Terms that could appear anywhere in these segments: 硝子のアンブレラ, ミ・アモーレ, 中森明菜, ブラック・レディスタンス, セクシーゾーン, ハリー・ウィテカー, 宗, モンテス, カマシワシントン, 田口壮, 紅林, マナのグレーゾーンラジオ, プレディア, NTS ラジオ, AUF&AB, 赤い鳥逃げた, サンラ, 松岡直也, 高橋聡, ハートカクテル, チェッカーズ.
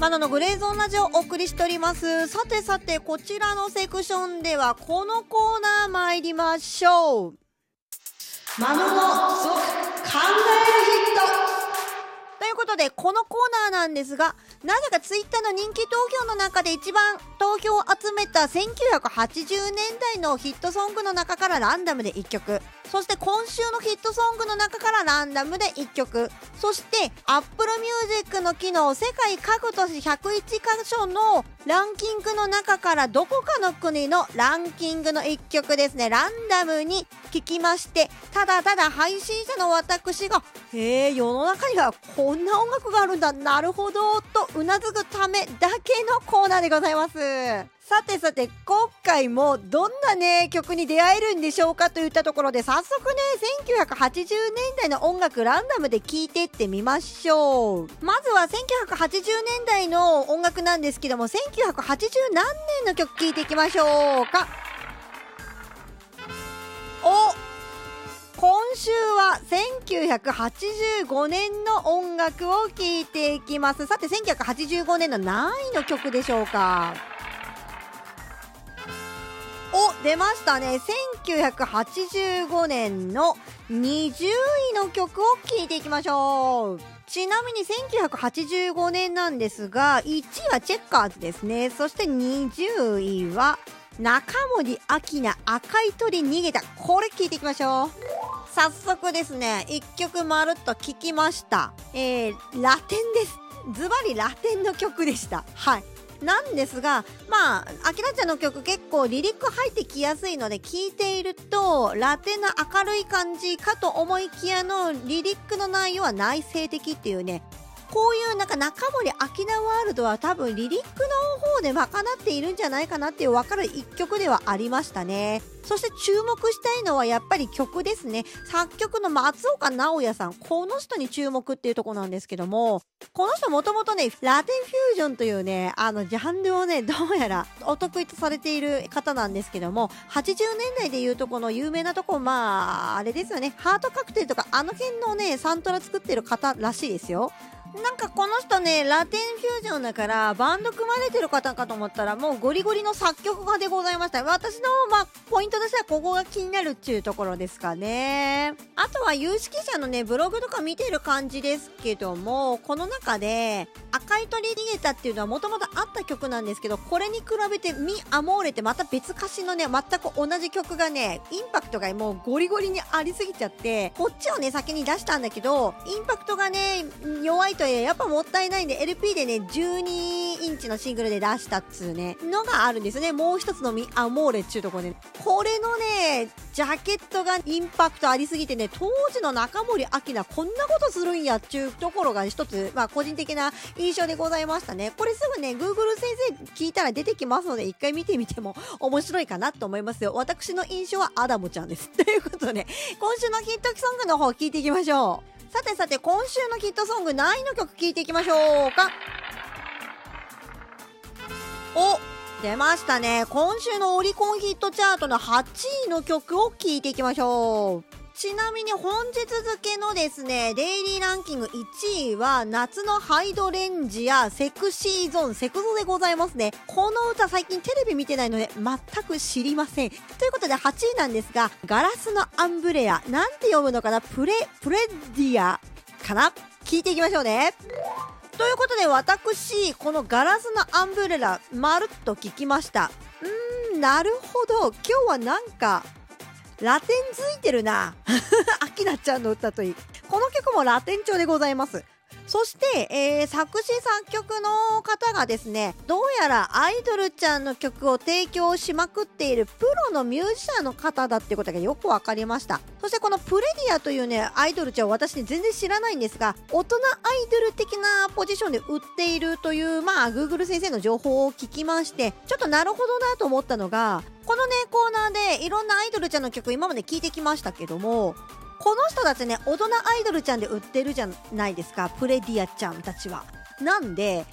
マナのグレーゾーンラジオをお送りしております。さてさて、こちらのセクションではこのコーナー参りましょう。マナの考えるヒットということで、このコーナーなんですが、なぜかツイッターの人気投票の中で一番投票を集めた1980年代のヒットソングの中からランダムで1曲、そして今週のヒットソングの中からランダムで1曲、そして Apple Music の機能世界各都市101箇所のランキングの中からどこかの国のランキングの1曲ですね、ランダムに聞きまして、ただただ配信者の私が世の中にはこんな音楽があるんだ、なるほどとうなずくためだけのコーナーでございます。さてさて、今回もどんなね曲に出会えるんでしょうかといったところで、早速ね1980年代の音楽ランダムで聴いてってみましょう。まずは1980年代の音楽なんですけども、1980何年の曲聴いていきましょうか。今週は1985年の音楽を聴いていきます。さて、1985年の何位の曲でしょうか。出ましたね。1985年の20位の曲を聴いていきましょう。ちなみに1985年なんですが、1位はチェッカーズですね。そして20位は中森明菜、赤い鳥逃げた。これ聴いていきましょう。早速ですね、1曲まるっと聴きました。ラテンです。ズバリラテンの曲でした。はい。なんですが、まあ、アキラちゃんの曲結構リリック入ってきやすいので、聴いているとラテンの明るい感じかと思いきやのリリックの内容は内省的っていうね、こういうなんか中森明菜ワールドは多分リリックの方で賄っているんじゃないかなっていう分かる一曲ではありましたね。そして注目したいのはやっぱり曲ですね。作曲の松岡直也さん、この人に注目っていうところなんですけども、この人もともとねラテンフュージョンというねジャンルをねどうやらお得意とされている方なんですけども、80年代でいうとこの有名なとこ、まああれですよね、ハートカクテルとかあの辺のねサントラ作ってる方らしいですよ。なんかこの人ねラテンフュージョンだからバンド組まれてる方かと思ったら、もうゴリゴリの作曲家でございました。私のポイントとしてはここが気になるっていうところですかね。あとは有識者のねブログとか見てる感じですけども、この中で赤い鳥逃げたっていうのはもともとあった曲なんですけど、これに比べてミ・アモーレってまた別歌詞のね全く同じ曲がねインパクトがもうゴリゴリにありすぎちゃって、こっちをね先に出したんだけど、インパクトがね弱いとやっぱもったいないんで LP でね12インチのシングルで出したっつうねのがあるんですね。もう一つのミ・アモーレっちゅうところで、ね、これのねジャケットがインパクトありすぎてね、当時の中森明菜こんなことするんやっちゅうところが一つ、個人的な印象でございましたね。これすぐね Google 先生聞いたら出てきますので、一回見てみても面白いかなと思いますよ。私の印象はアダモちゃんですということで、今週のヒットソングの方聞いていきましょう。さてさて、今週のヒットソング何位の曲聴いていきましょうか。出ましたね。今週のオリコンヒットチャートの8位の曲を聴いていきましょう。ちなみに本日付のですねデイリーランキング1位は夏のハイドレンジやセクシーゾーン、セクゾでございますね。この歌最近テレビ見てないので全く知りません。ということで8位なんですが、ガラスのアンブレア、なんて読むのかな、プレディアかな、聞いていきましょうね。ということで私このガラスのアンブレラまるっと聞きました。なるほど、今日はなんかラテンついてるなアキナちゃんの歌といい、この曲もラテン調でございます。そして、作詞作曲の方がですね、どうやらアイドルちゃんの曲を提供しまくっているプロのミュージシャンの方だっていうことがよくわかりました。そしてこのプレディアというねアイドルちゃんは私全然知らないんですが、大人アイドル的なポジションで売っているというGoogle 先生の情報を聞きまして、ちょっとなるほどなと思ったのが、このねコーナーでいろんなアイドルちゃんの曲今まで聞いてきましたけども、この人たちね大人アイドルちゃんで売ってるじゃないですか、プレディアちゃんたちは。なんで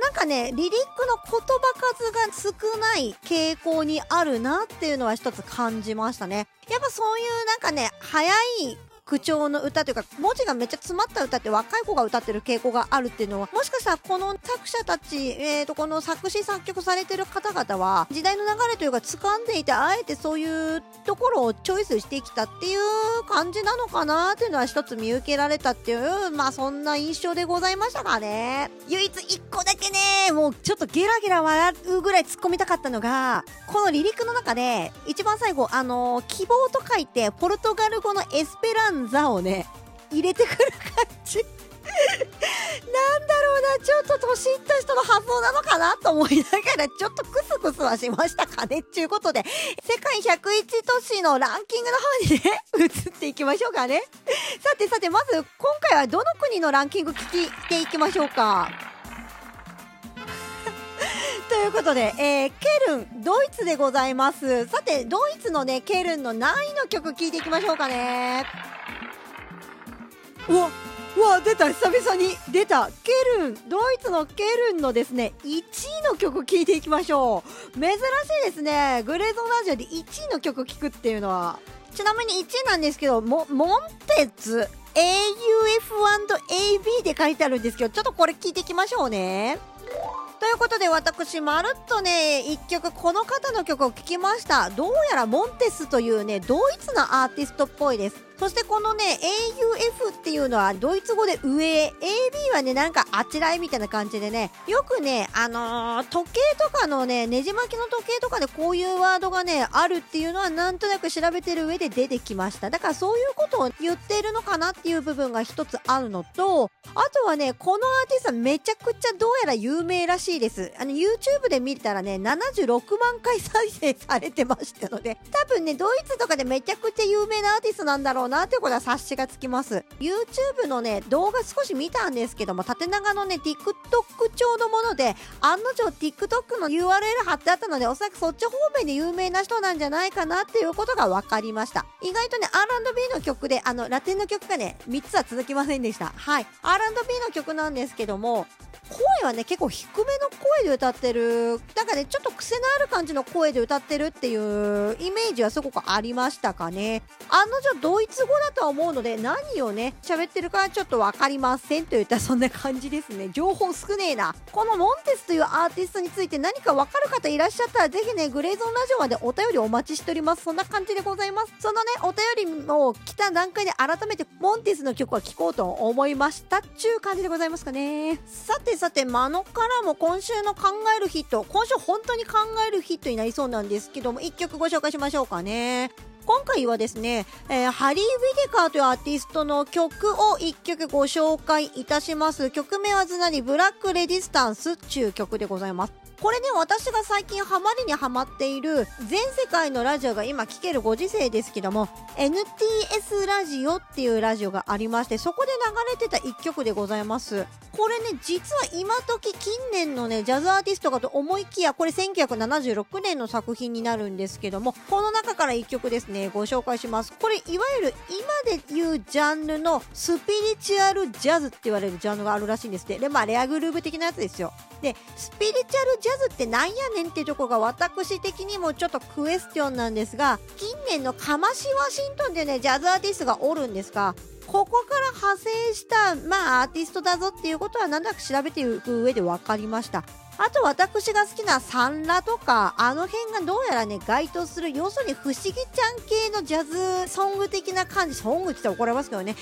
なんかねリリックの言葉数が少ない傾向にあるなっていうのは一つ感じましたね。やっぱそういうなんかね早い口調の歌というか文字がめっちゃ詰まった歌って若い子が歌ってる傾向があるっていうのは、もしかしたらこの作者たち、この作詞作曲されてる方々は時代の流れというか掴んでいて、あえてそういうところをチョイスしてきたっていう感じなのかなっていうのは一つ見受けられたっていう、まあそんな印象でございましたかね。唯一一個だけね、もうちょっとゲラゲラ笑うぐらい突っ込みたかったのが、この離陸の中で一番最後希望と書いてポルトガル語のエスペランザをね入れてくる感じなんだろうな、ちょっと年いった人の発想なのかなと思いながらちょっとクスクスはしましたかねっていうことで、世界101都市のランキングの方にね移っていきましょうかね。さてさて、まず今回はどの国のランキング聞いていきましょうか。ということで、ケルン、ドイツでございます。さてドイツのねケルンの何位の曲聞いていきましょうかね。うわうわ、出た、久々に出たケルン、ドイツのケルンのですね1位の曲聞いていきましょう。珍しいですね、グレーゾーンラジオで1位の曲聞くっていうのは。ちなみに1位なんですけど、モンテツ AUF&AB で書いてあるんですけど、ちょっとこれ聞いていきましょうね。ということで私まるっとね1曲この方の曲を聴きました。どうやらモンテスというねドイツのアーティストっぽいです。そしてこのね AUF っていうのはドイツ語で上、 AB はねなんかあちらへみたいな感じでね、よくね時計とかのねねじ巻きの時計とかでこういうワードがねあるっていうのはなんとなく調べてる上で出てきました。だからそういうことを言っているのかなっていう部分が一つあるのと、あとはねこのアーティストめちゃくちゃどうやら有名らしいです。YouTube で見たらね76万回再生されてましたので、多分ねドイツとかでめちゃくちゃ有名なアーティストなんだろうなということは察しがつきます。 YouTube のね動画少し見たんですけども、縦長のね TikTok 調のもので案の定 TikTok の URL 貼ってあったので、おそらくそっち方面で有名な人なんじゃないかなっていうことが分かりました。意外とね R&B の曲でラテンの曲がね3つは続きませんでした。はい、 R&B の曲なんですけども、声はね結構低めの声で歌ってる、なんかねちょっと癖のある感じの声で歌ってるっていうイメージはすごくありましたかね。案の定ドイツ語だとは思うので何をね喋ってるかちょっと分かりませんといったそんな感じですね。情報少ねえな。このモンテスというアーティストについて何か分かる方いらっしゃったら、ぜひねグレーゾーンラジオまでお便りお待ちしております。そんな感じでございます。そのねお便りも来た段階で改めてモンテスの曲は聴こうと思いましたっちゅう感じでございますかね。さてさて、マノからも今週の考えるヒット、今週本当に考えるヒットになりそうなんですけども、1曲ご紹介しましょうかね。今回はですね、ハリー・ウィデカーというアーティストの曲を1曲ご紹介いたします。曲名はずなりブラック・レディスタンスっていう曲でございます。これね私が最近ハマりにハマっている、全世界のラジオが今聴けるご時世ですけども NTS ラジオっていうラジオがありまして、そこで流れてた一曲でございます。これね実は今時近年のねジャズアーティストかと思いきや、これ1976年の作品になるんですけども、この中から一曲ですねご紹介します。これいわゆる今で言うジャンルのスピリチュアルジャズって言われるジャンルがあるらしいんですって。で、レアグルーブ的なやつですよ。でスピリチュアルジャズってなんやねんっていうところが私的にもちょっとクエスチョンなんですが、近年のカマシワシントンでねジャズアーティストがおるんですが、ここから派生したアーティストだぞっていうことはなんとなく調べていく上で分かりました。あと私が好きなサンラとかの辺がどうやらね該当する、要するに不思議ちゃん系のジャズソング的な感じ、ソングって言ったら怒られますけどね、ジ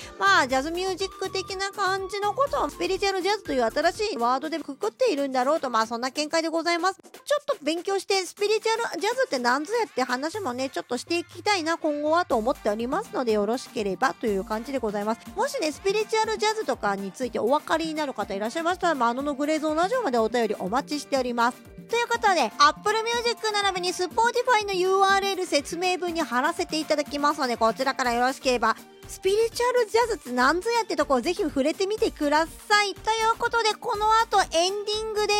ャズミュージック的な感じのことをスピリチュアルジャズという新しいワードでくくっているんだろうと、そんな見解でございます。ちょっと勉強してスピリチュアルジャズって何ぞやって話もねちょっとしていきたいな今後はと思っておりますので、よろしければという感じでございます。もしねスピリチュアルジャズとかについてお分かりになる方いらっしゃいましたら、のグレーゾーンラジオまでお便りお待ちしております。ということで Apple Music 並びに Spotify の URL 説明文に貼らせていただきますので、こちらからよろしければスピリチュアルジャズってなんぞやってとこをぜひ触れてみてください。ということでこの後エンディングで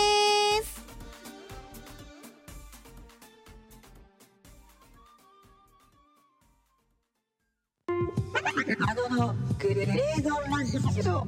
ーす。グレーゾーンラジオ